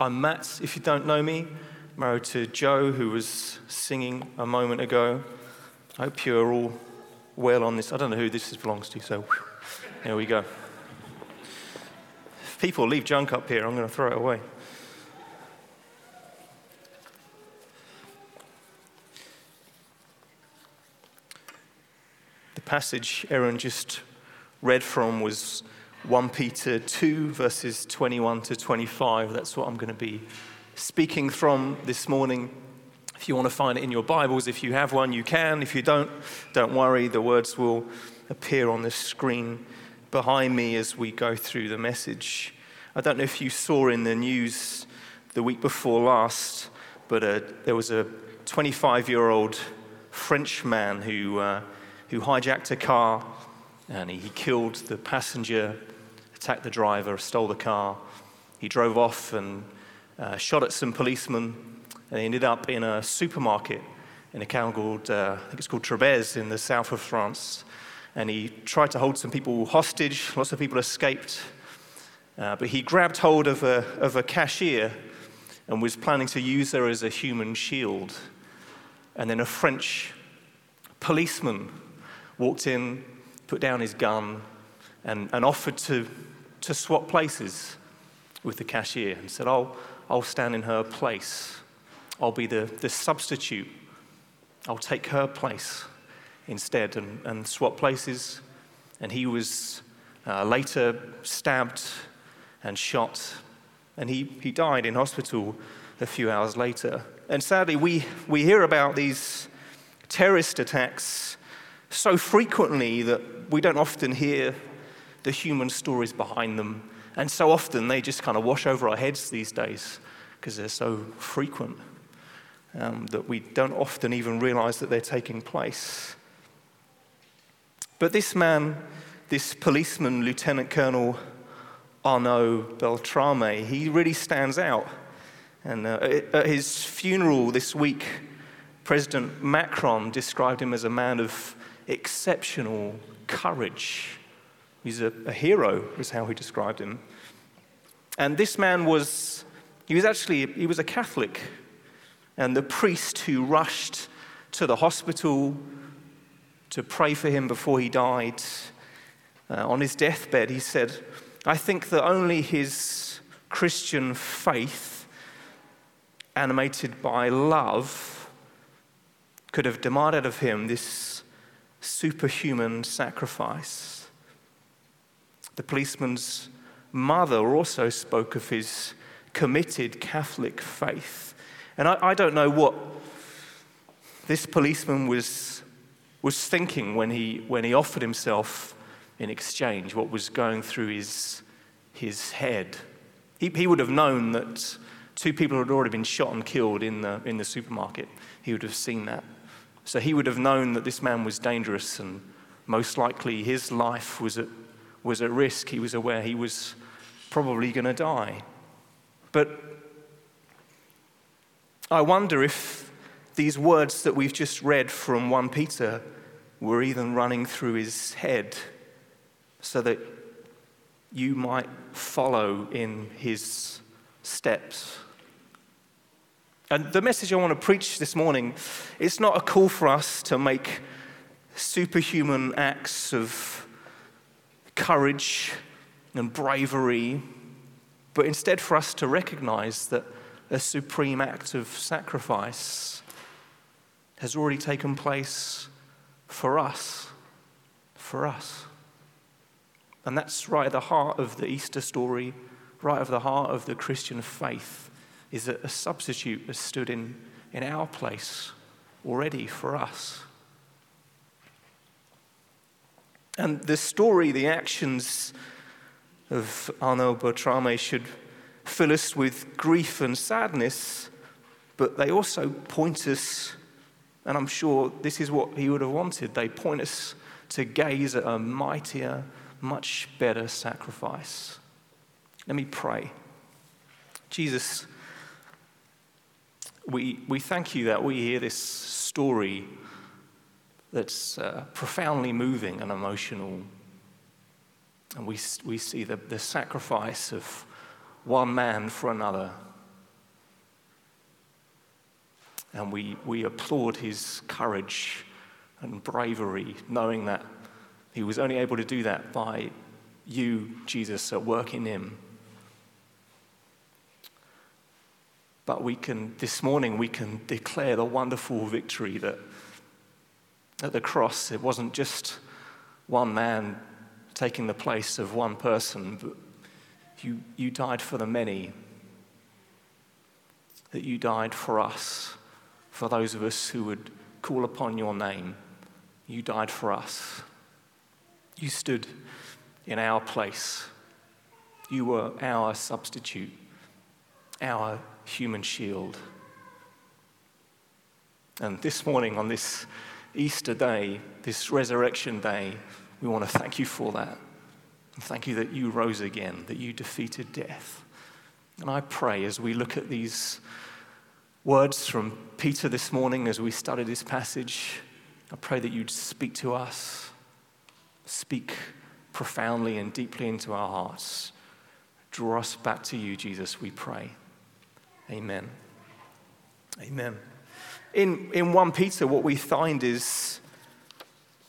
I'm Matt, if you don't know me, married to Joe, who was singing a moment ago. I hope you are all well on this. I don't know who this belongs to, so there we go. If people leave junk up here, I'm going to throw it away. The passage Aaron just read from was 1 Peter 2, verses 21 to 25. That's what I'm going to be speaking from this morning. If you want to find it in your Bibles, if you have one, you can. If you don't worry. The words will appear on the screen behind me as we go through the message. I don't know if you saw in the news the week before last, but there was a 25-year-old French man who hijacked a car, and he killed the passenger, attacked the driver, stole the car. He drove off and shot at some policemen. And he ended up in a supermarket in a town called, I think it's called Trèbes in the south of France. And he tried to hold some people hostage. Lots of people escaped. But he grabbed hold of a cashier and was planning to use her as a human shield. And then a French policeman walked in, put down his gun, and offered to swap places with the cashier and said, I'll stand in her place. I'll be the substitute. I'll take her place instead and swap places. And he was later stabbed and shot. And he died in hospital a few hours later. And sadly, we hear about these terrorist attacks so frequently that we don't often hear the human stories behind them. And so often they just kind of wash over our heads these days because they're so frequent. That we don't often even realize that they're taking place. But this man, this policeman, Lieutenant Colonel Arnaud Beltrame, he really stands out. And at his funeral this week, President Macron described him as a man of exceptional courage. He's a hero, is how he described him. And this man was actually a Catholic. And the priest who rushed to the hospital to pray for him before he died, on his deathbed, he said, I think that only his Christian faith, animated by love, could have demanded of him this superhuman sacrifice. The policeman's mother also spoke of his committed Catholic faith. And I don't know what this policeman was thinking when he offered himself in exchange, what was going through his head. He would have known that two people had already been shot and killed in the supermarket. He would have seen that. So he would have known that this man was dangerous and most likely his life was at risk. He was aware he was probably going to die. But I wonder if these words that we've just read from 1 Peter were even running through his head so that you might follow in his steps. And the message I want to preach this morning, it's not a call for us to make superhuman acts of courage and bravery, but instead for us to recognize that a supreme act of sacrifice has already taken place for us. And that's right at the heart of the Easter story, right at the heart of the Christian faith, is that a substitute has stood in our place already for us. And the story, the actions of Arnaud Beltrame should fill us with grief and sadness, but they also point us, and I'm sure this is what he would have wanted, they point us to gaze at a mightier, much better sacrifice. Let me pray. Jesus, we thank you that we hear this story that's profoundly moving and emotional, and we see the sacrifice of one man for another, And we applaud his courage and bravery, knowing that he was only able to do that by you, Jesus, at work in him. But we can, this morning, we can declare the wonderful victory that at the cross, it wasn't just one man taking the place of one person, but you died for the many, that you died for us, for those of us who would call upon your name. You died for us. You stood in our place. You were our substitute, our human shield. And this morning, on this Easter day, this resurrection day, we want to thank you for that. And thank you that you rose again, that you defeated death. And I pray as we look at these words from Peter this morning, as we study this passage, I pray that you'd speak to us, speak profoundly and deeply into our hearts. Draw us back to you, Jesus, we pray. Amen. Amen. In 1 Peter, what we find is,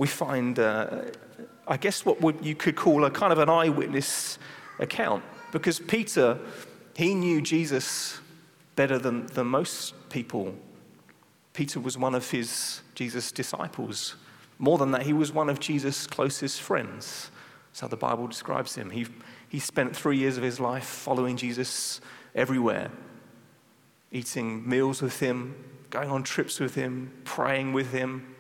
I guess what you could call a kind of an eyewitness account, because Peter, he knew Jesus better than most people. Peter was one of Jesus' disciples. More than that, he was one of Jesus' closest friends. That's how the Bible describes him. He spent 3 years of his life following Jesus everywhere, eating meals with him, going on trips with him, praying with him.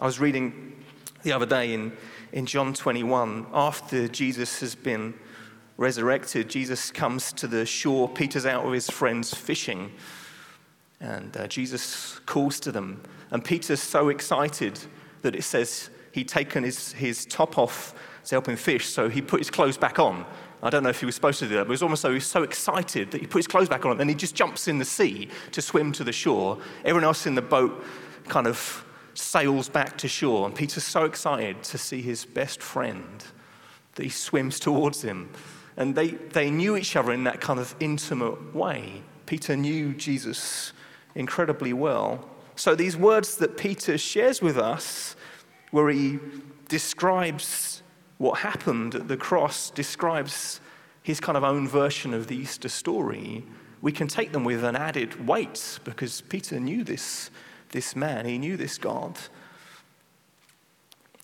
I was reading the other day in John 21, after Jesus has been resurrected, Jesus comes to the shore. Peter's out with his friends fishing, and Jesus calls to them. And Peter's so excited that it says he'd taken his top off to help him fish, so he put his clothes back on. I don't know if he was supposed to do that, but it was almost so he was so excited that he put his clothes back on, and he just jumps in the sea to swim to the shore. Everyone else in the boat kind of sails back to shore, and Peter's so excited to see his best friend that he swims towards him. And they knew each other in that kind of intimate way. Peter knew Jesus incredibly well. So these words that Peter shares with us, where he describes what happened at the cross, describes his kind of own version of the Easter story, we can take them with an added weight, because Peter knew this man, he knew this God.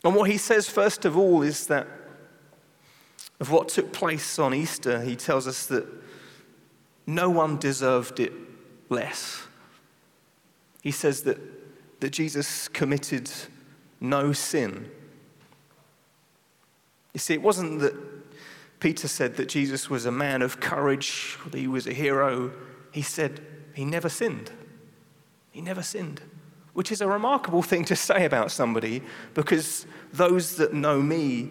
And what he says first of all is that of what took place on Easter, he tells us that no one deserved it less. He says that Jesus committed no sin. You see, it wasn't that Peter said that Jesus was a man of courage, that he was a hero. He said he never sinned. He never sinned, which is a remarkable thing to say about somebody, because those that know me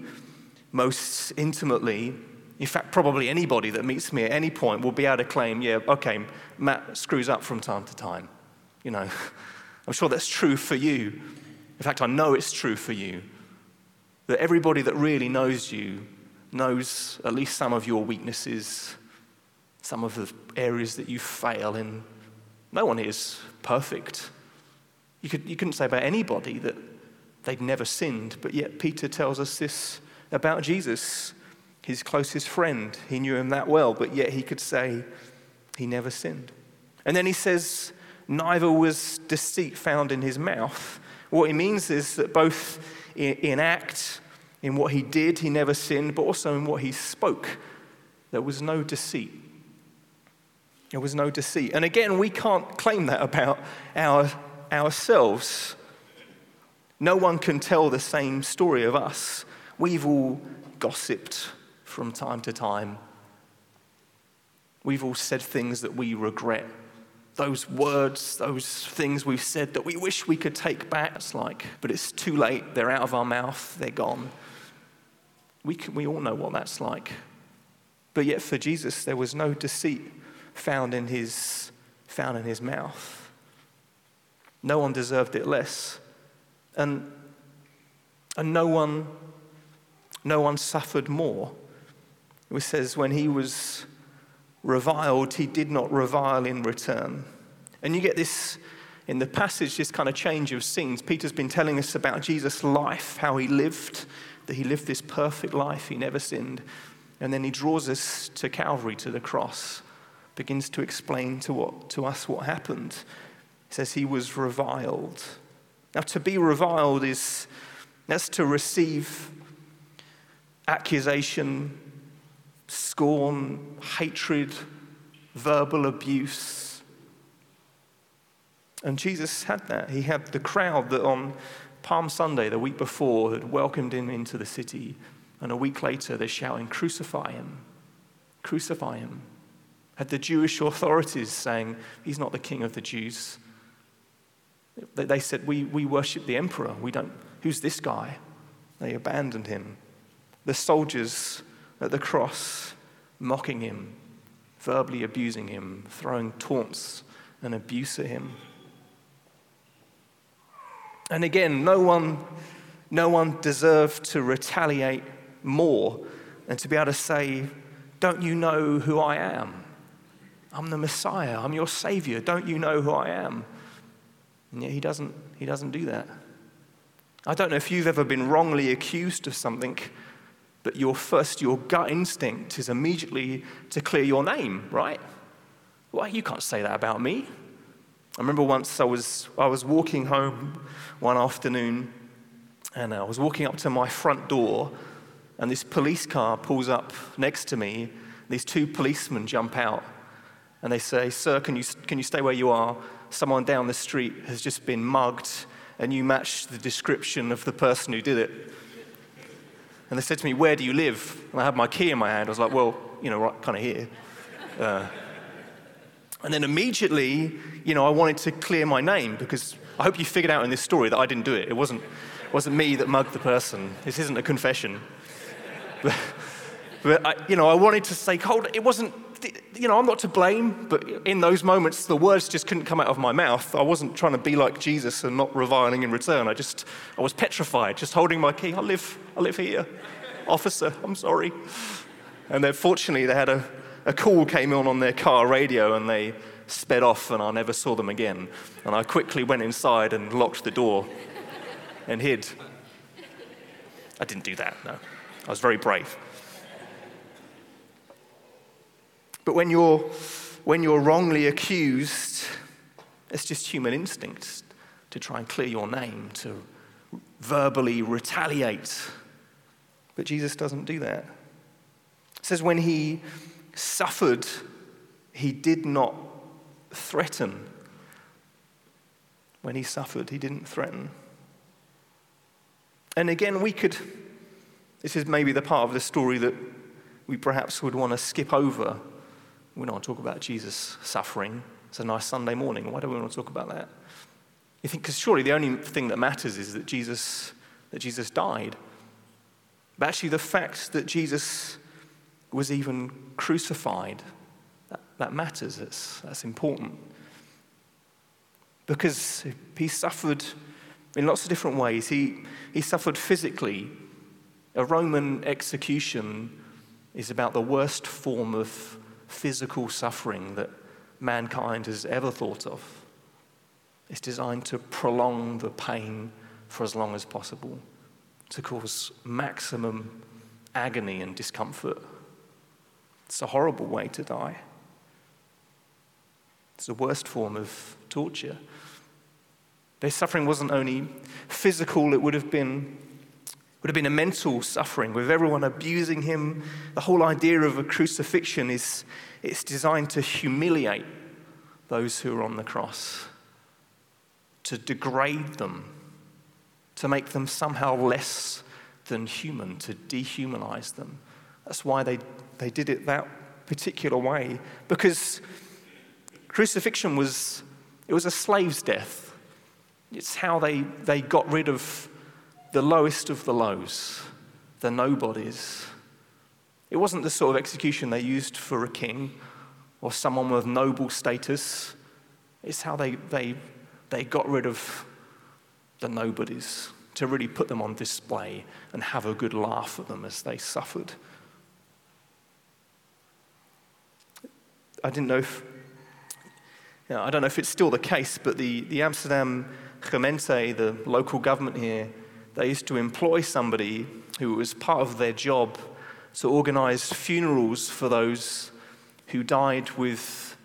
most intimately, in fact, probably anybody that meets me at any point will be able to claim, yeah, okay, Matt screws up from time to time. You know, I'm sure that's true for you. In fact, I know it's true for you. That everybody that really knows you knows at least some of your weaknesses, some of the areas that you fail in. No one is perfect. You couldn't say about anybody that they'd never sinned, but yet Peter tells us this about Jesus, his closest friend. He knew him that well, but yet he could say he never sinned. And then he says, neither was deceit found in his mouth. What he means is that both in act, in what he did, he never sinned, but also in what he spoke, there was no deceit. There was no deceit. And again, we can't claim that about ourselves. No one can tell the same story of us. We've all gossiped from time to time. We've all said things that we regret. Those words, those things we've said that we wish we could take back. It's like, but it's too late. They're out of our mouth. They're gone. We all know what that's like. But yet for Jesus, there was no deceit found in his mouth. No one deserved it less. And no one suffered more. It says when he was reviled, he did not revile in return. And you get this in the passage, this kind of change of scenes, Peter's been telling us about Jesus' life, how he lived, that he lived this perfect life, he never sinned. And then he draws us to Calvary, to the cross, begins to explain to us what happened. He says he was reviled. Now, to be reviled is, that's to receive accusation, scorn, hatred, verbal abuse. And Jesus had that. He had the crowd that on Palm Sunday, the week before, had welcomed him into the city. And a week later, they're shouting, "Crucify him, crucify him." Had the Jewish authorities saying, "He's not the king of the Jews." They said, we worship the emperor. We don't, who's this guy? They abandoned him. The soldiers at the cross mocking him, verbally abusing him, throwing taunts and abuse at him. And again, no one deserved to retaliate more and to be able to say, "Don't you know who I am? I'm the Messiah. I'm your Savior. Don't you know who I am?" And yet he doesn't do that. I don't know if you've ever been wrongly accused of something, but your gut instinct is immediately to clear your name, right? "Well, you can't say that about me." I remember once I was walking home one afternoon, and I was walking up to my front door, and this police car pulls up next to me. These two policemen jump out, and they say, "Sir, can you stay where you are? Someone down the street has just been mugged, and you match the description of the person who did it." And they said to me, "Where do you live?" And I had my key in my hand. I was like, "Well, right kind of here." And then immediately, I wanted to clear my name, because I hope you figured out in this story that I didn't do it. It wasn't me that mugged the person. This isn't a confession. But I wanted to say, "Hold it, wasn't, I'm not to blame," but in those moments, the words just couldn't come out of my mouth. I wasn't trying to be like Jesus and not reviling in return. I was petrified, just holding my key. I live here. "Officer, I'm sorry." And then fortunately, they had a call came on their car radio, and they sped off, and I never saw them again. And I quickly went inside and locked the door and hid. I didn't do that, no. I was very brave. But when you're wrongly accused, it's just human instinct to try and clear your name, to verbally retaliate. But Jesus doesn't do that. It says when he suffered, he did not threaten. When he suffered, he didn't threaten. And again, this is maybe the part of the story that we perhaps would want to skip over. We don't want to talk about Jesus suffering. It's a nice Sunday morning. Why do we want to talk about that? You think, because surely the only thing that matters is that Jesus died. But actually the fact that Jesus was even crucified, that matters. That's important. Because he suffered in lots of different ways. He suffered physically. A Roman execution is about the worst form of physical suffering that mankind has ever thought of. It's designed to prolong the pain for as long as possible, to cause maximum agony and discomfort. It's a horrible way to die. It's the worst form of torture. Their suffering wasn't only physical, it would have been a mental suffering, with everyone abusing him. The whole idea of a crucifixion is it's designed to humiliate those who are on the cross, to degrade them, to make them somehow less than human, to dehumanize them. That's why they did it that particular way, because crucifixion was a slave's death. It's how they got rid of the lowest of the lows, the nobodies. It wasn't the sort of execution they used for a king or someone with noble status. It's how they got rid of the nobodies to really put them on display and have a good laugh at them as they suffered. I didn't know if You know, I don't know if it's still the case, but the Amsterdam gemeente, the local government here, they used to employ somebody who was part of their job to organise funerals for those who died with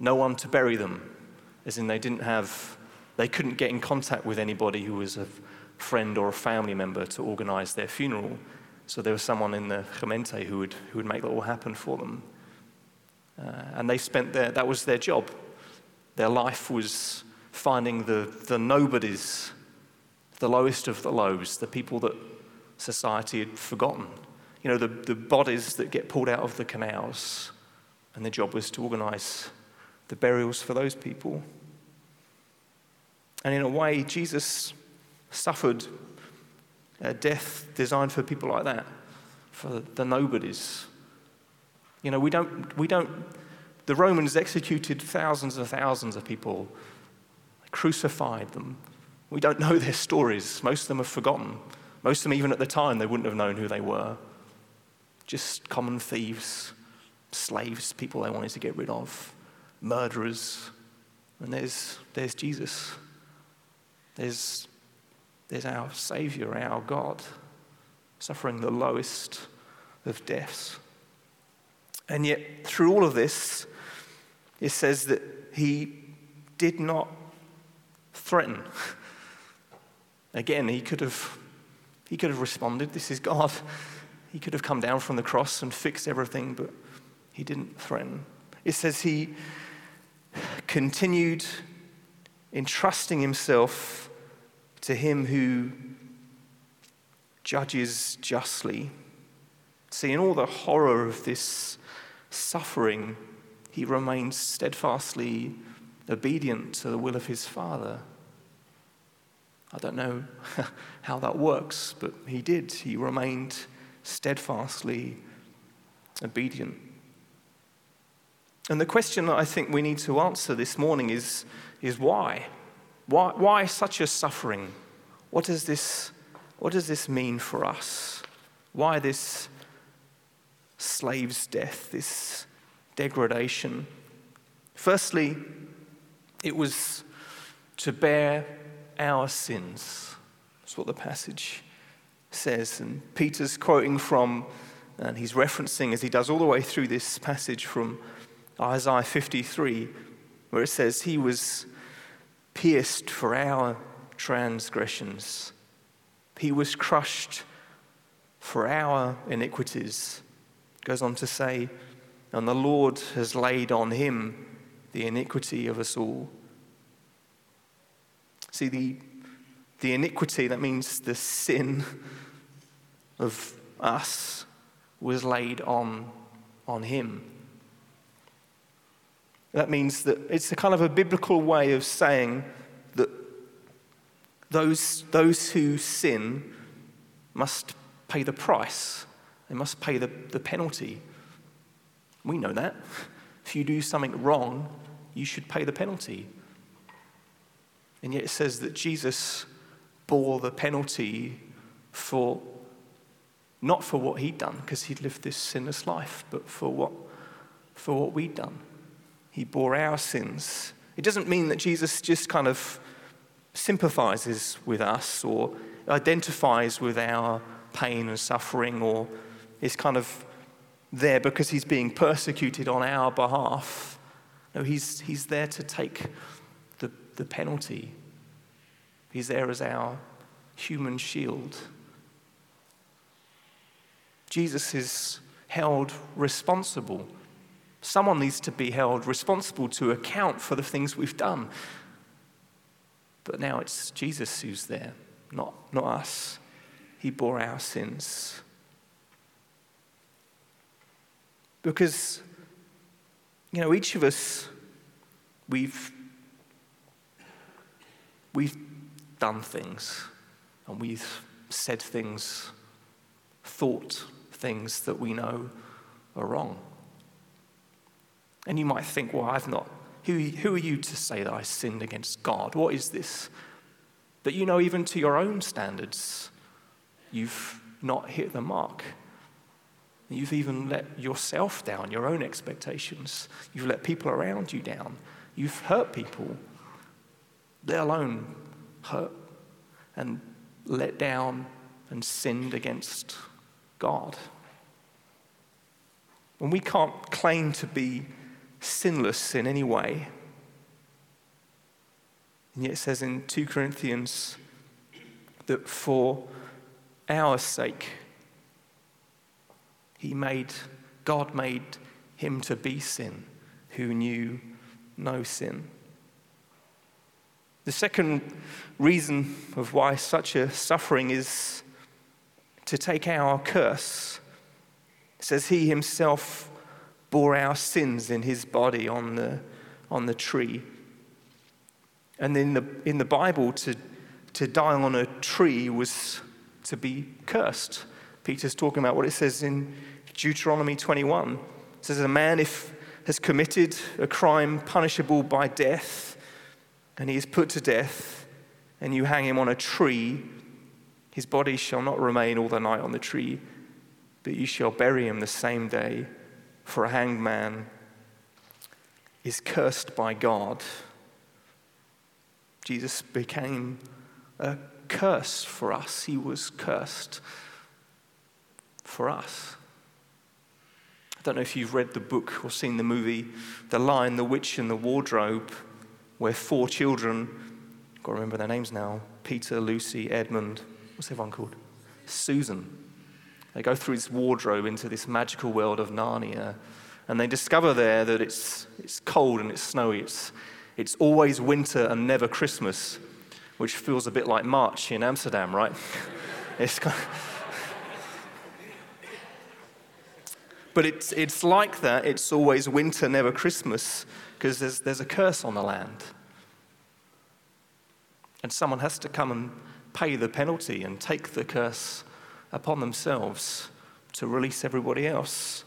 no one to bury them, as in they couldn't get in contact with anybody who was a friend or a family member to organise their funeral. So there was someone in the gemeente who would make that all happen for them. And they spent that was their job. Their life was finding the nobodies, the lowest of the lows, the people that society had forgotten. You know, the bodies that get pulled out of the canals. And their job was to organise the burials for those people. And in a way, Jesus suffered a death designed for people like that, for the nobodies. You know, the Romans executed thousands and thousands of people, crucified them. We don't know their stories. Most of them are forgotten. Most of them, even at the time, they wouldn't have known who they were. Just common thieves, slaves, people they wanted to get rid of, murderers. And there's Jesus. There's our Saviour, our God, suffering the lowest of deaths. And yet, through all of this, it says that he did not threaten. Again, he could have responded, this is God. He could have come down from the cross and fixed everything, but he didn't threaten. It says he continued entrusting himself to him who judges justly. See, in all the horror of this suffering, he remains steadfastly obedient to the will of his Father. I don't know how that works, but he did. He remained steadfastly obedient. And the question that I think we need to answer this morning is why? Why such a suffering? What does this mean for us? Why this slave's death, this degradation? Firstly, it was to bear our sins. That's what the passage says. And Peter's quoting from, and he's referencing as he does all the way through this passage from Isaiah 53, where it says, he was pierced for our transgressions. He was crushed for our iniquities. It goes on to say, and the Lord has laid on him the iniquity of us all. See, the iniquity, that means the sin of us, was laid on him. That means that it's a kind of a biblical way of saying that those who sin must pay the price. They must pay the penalty. We know that. If you do something wrong, you should pay the penalty. And yet it says that Jesus bore the penalty for, not for what he'd done, because he'd lived this sinless life, but for what we'd done. He bore our sins. It doesn't mean that Jesus just kind of sympathizes with us or identifies with our pain and suffering or is kind of there because he's being persecuted on our behalf. No, he's there to take the penalty. He's there as our human shield. Jesus is held responsible. Someone needs to be held responsible to account for the things we've done. But now it's Jesus who's there, not us. He bore our sins. Because, you know, each of us, we've done things and we've said things, thought things that we know are wrong. And you might think, well, I've not. Who are you to say that I sinned against God? What is this? But you know, even to your own standards, you've not hit the mark. You've even let yourself down, your own expectations. You've let people around you down. You've hurt people. They alone hurt and let down and sinned against God. When we can't claim to be sinless in any way, and yet it says in 2 Corinthians that for our sake, God made him to be sin who knew no sin. The second reason of why such a suffering is to take our curse. It says he himself bore our sins in his body on the tree. And in the Bible, to die on a tree was to be cursed. Peter's talking about what it says in Deuteronomy 21. It says, a man if has committed a crime punishable by death, and he is put to death, and you hang him on a tree, his body shall not remain all the night on the tree, but you shall bury him the same day, for a hanged man is cursed by God. Jesus became a curse for us. He was cursed for us. I don't know if you've read the book or seen the movie, The Lion, the Witch and the Wardrobe, where four children, I've got to remember their names now, Peter, Lucy, Edmund, what's everyone called? Susan. They go through this wardrobe into this magical world of Narnia, and they discover there that it's cold and it's snowy. It's always winter and never Christmas, which feels a bit like March in Amsterdam, right? It's kind of... But it's like that. It's always winter, never Christmas, because there's a curse on the land. And someone has to come and pay the penalty and take the curse upon themselves to release everybody else.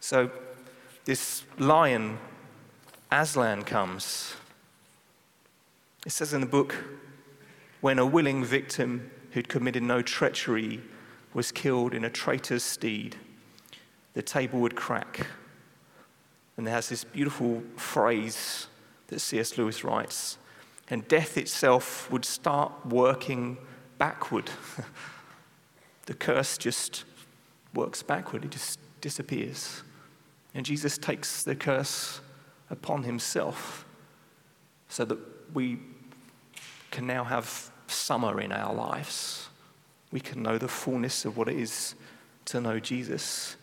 So this lion, Aslan, comes. It says in the book, when a willing victim who'd committed no treachery was killed in a traitor's steed, the table would crack. And there has this beautiful phrase that C.S. Lewis writes, and death itself would start working backward. The curse just works backward. It just disappears. And Jesus takes the curse upon himself so that we can now have summer in our lives. We can know the fullness of what it is to know Jesus.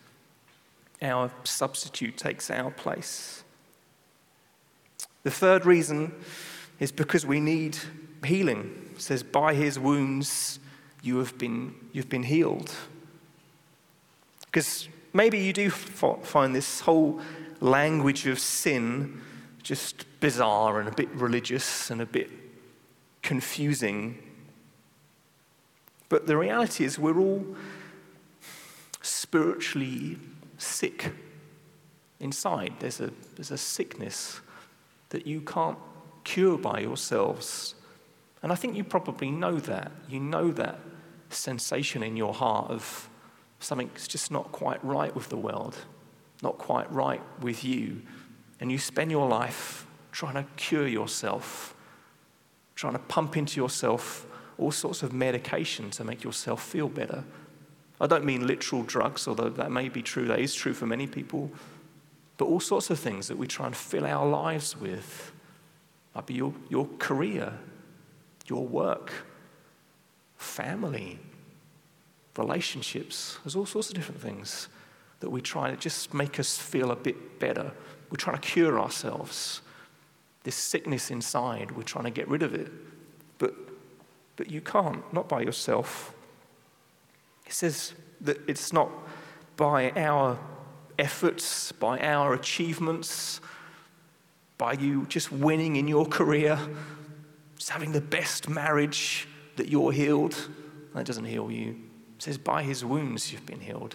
Our substitute takes our place. The third reason is because we need healing. It says, by his wounds you've been healed. Because maybe you do find this whole language of sin just bizarre and a bit religious and a bit confusing. But the reality is we're all spiritually sick inside. There's a sickness that you can't cure by yourselves. And I think you probably know that. You know that sensation in your heart of something's just not quite right with the world, not quite right with you. And you spend your life trying to cure yourself, trying to pump into yourself all sorts of medication to make yourself feel better. I don't mean literal drugs, although that may be true. That is true for many people. But all sorts of things that we try and fill our lives with. Might be your career, your work, family, relationships. There's all sorts of different things that we try to just make us feel a bit better. We're trying to cure ourselves. This sickness inside, we're trying to get rid of it. But you can't, not by yourself. It says that it's not by our efforts, by our achievements, by you just winning in your career, just having the best marriage, that you're healed. That doesn't heal you. It says by his wounds you've been healed.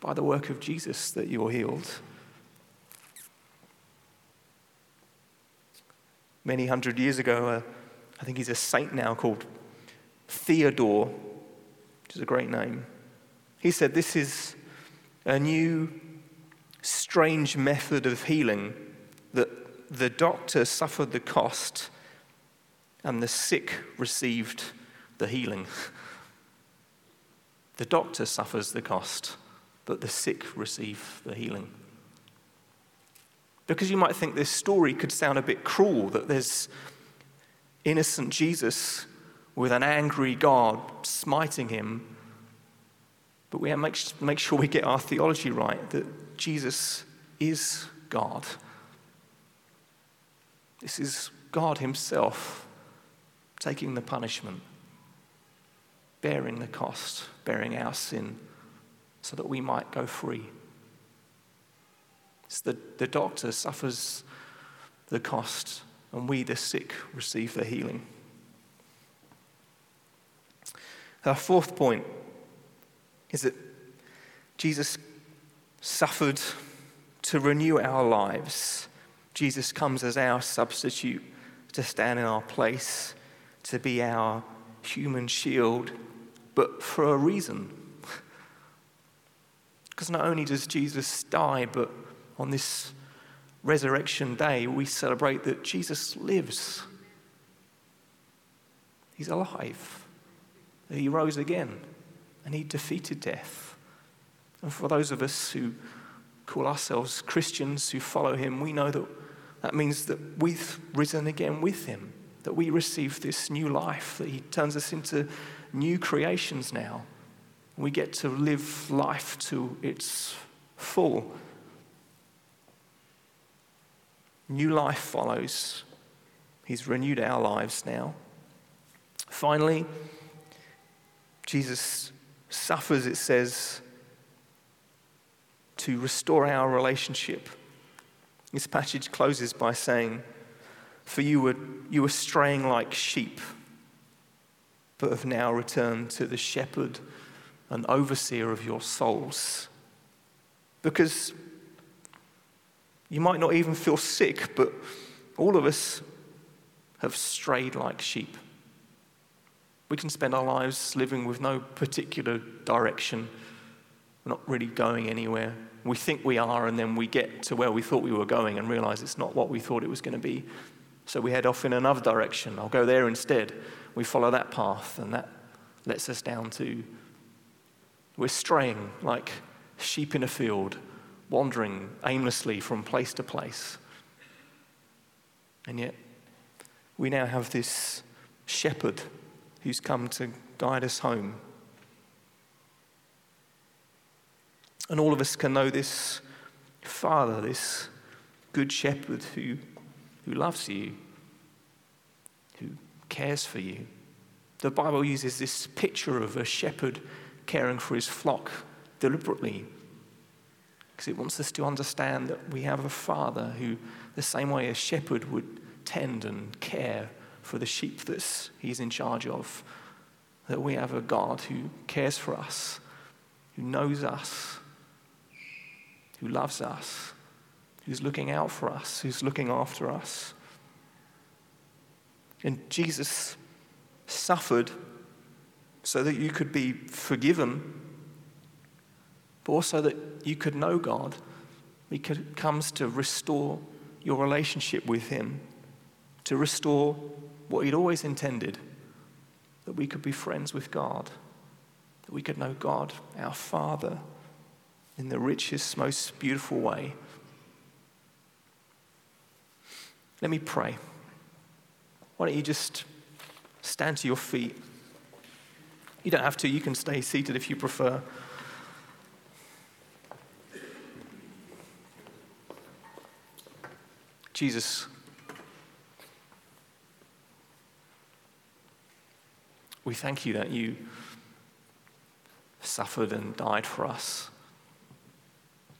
By the work of Jesus that you're healed. Many hundred years ago, I think he's a saint now called Theodore, which is a great name. He said, this is a new, strange method of healing that the doctor suffered the cost and the sick received the healing. The doctor suffers the cost, but the sick receive the healing. Because you might think this story could sound a bit cruel, that there's innocent Jesus with an angry God smiting him. But we have to make sure we get our theology right, that Jesus is God. This is God himself taking the punishment, bearing the cost, bearing our sin, so that we might go free. It's the doctor suffers the cost, and we, the sick, receive the healing. Our fourth point is that Jesus suffered to renew our lives. Jesus comes as our substitute to stand in our place, to be our human shield, but for a reason. Because not only does Jesus die, but on this resurrection day, we celebrate that Jesus lives. He's alive. He rose again, and he defeated death. And for those of us who call ourselves Christians, who follow him, we know that that means that we've risen again with him, that we receive this new life, that he turns us into new creations now. We get to live life to its full. New life follows. He's renewed our lives now. Finally, Jesus suffers, it says, to restore our relationship. This passage closes by saying, "For you were straying like sheep, but have now returned to the shepherd and overseer of your souls." Because you might not even feel sick, but all of us have strayed like sheep. We can spend our lives living with no particular direction. We're not really going anywhere. We think we are, and then we get to where we thought we were going and realize it's not what we thought it was going to be. So we head off in another direction. I'll go there instead. We follow that path, and that lets us down to... We're straying like sheep in a field, wandering aimlessly from place to place. And yet, we now have this shepherd who's come to guide us home. And all of us can know this Father, this good shepherd who loves you, who cares for you. The Bible uses this picture of a shepherd caring for his flock deliberately, because it wants us to understand that we have a Father who, the same way a shepherd would tend and care for the sheep that he's in charge of, that we have a God who cares for us, who knows us, who loves us, who's looking out for us, who's looking after us. And Jesus suffered so that you could be forgiven, but also that you could know God. He comes to restore your relationship with him, to restore what he'd always intended, that we could be friends with God, that we could know God, our Father, in the richest, most beautiful way. Let me pray. Why don't you just stand to your feet? You don't have to. You can stay seated if you prefer. Jesus, we thank you that you suffered and died for us,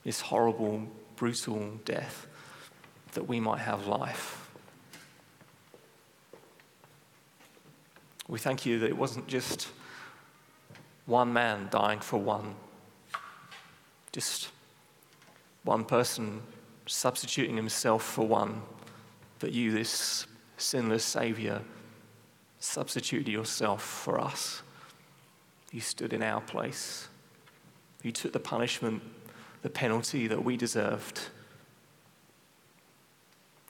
this horrible, brutal death, that we might have life. We thank you that it wasn't just one man dying for one, just one person substituting himself for one, but you, this sinless Savior, substituted yourself for us. You stood in our place. You took the punishment, the penalty that we deserved.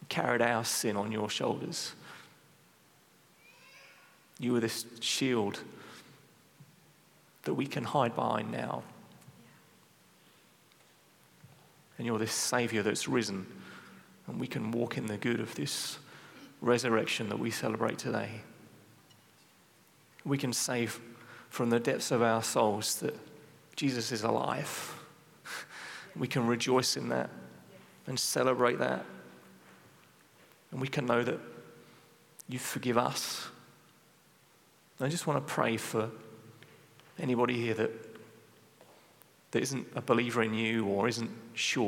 carried our sin on your shoulders. You are this shield that we can hide behind now. And you're this Saviour that's risen, and we can walk in the good of this resurrection that we celebrate today. We can say from the depths of our souls that Jesus is alive. We can rejoice in that and celebrate that. And we can know that you forgive us. I just want to pray for anybody here that isn't a believer in you or isn't sure.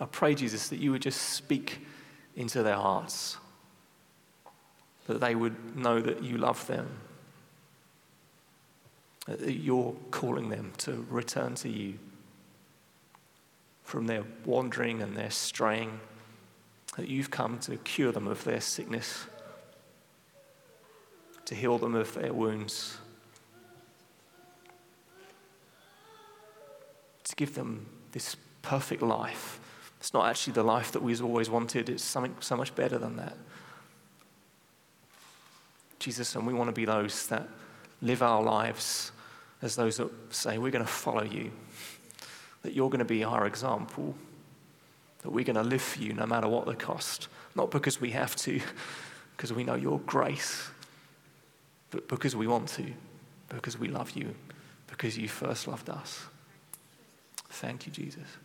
I pray, Jesus, that you would just speak into their hearts, that they would know that you love them, that you're calling them to return to you from their wandering and their straying, that you've come to cure them of their sickness, to heal them of their wounds, to give them this perfect life. It's not actually the life that we've always wanted. It's something so much better than that. Jesus, and we want to be those that live our lives as those that say, we're going to follow you, that you're going to be our example, that we're going to live for you no matter what the cost, not because we have to, because we know your grace, but because we want to, because we love you, because you first loved us. Thank you, Jesus.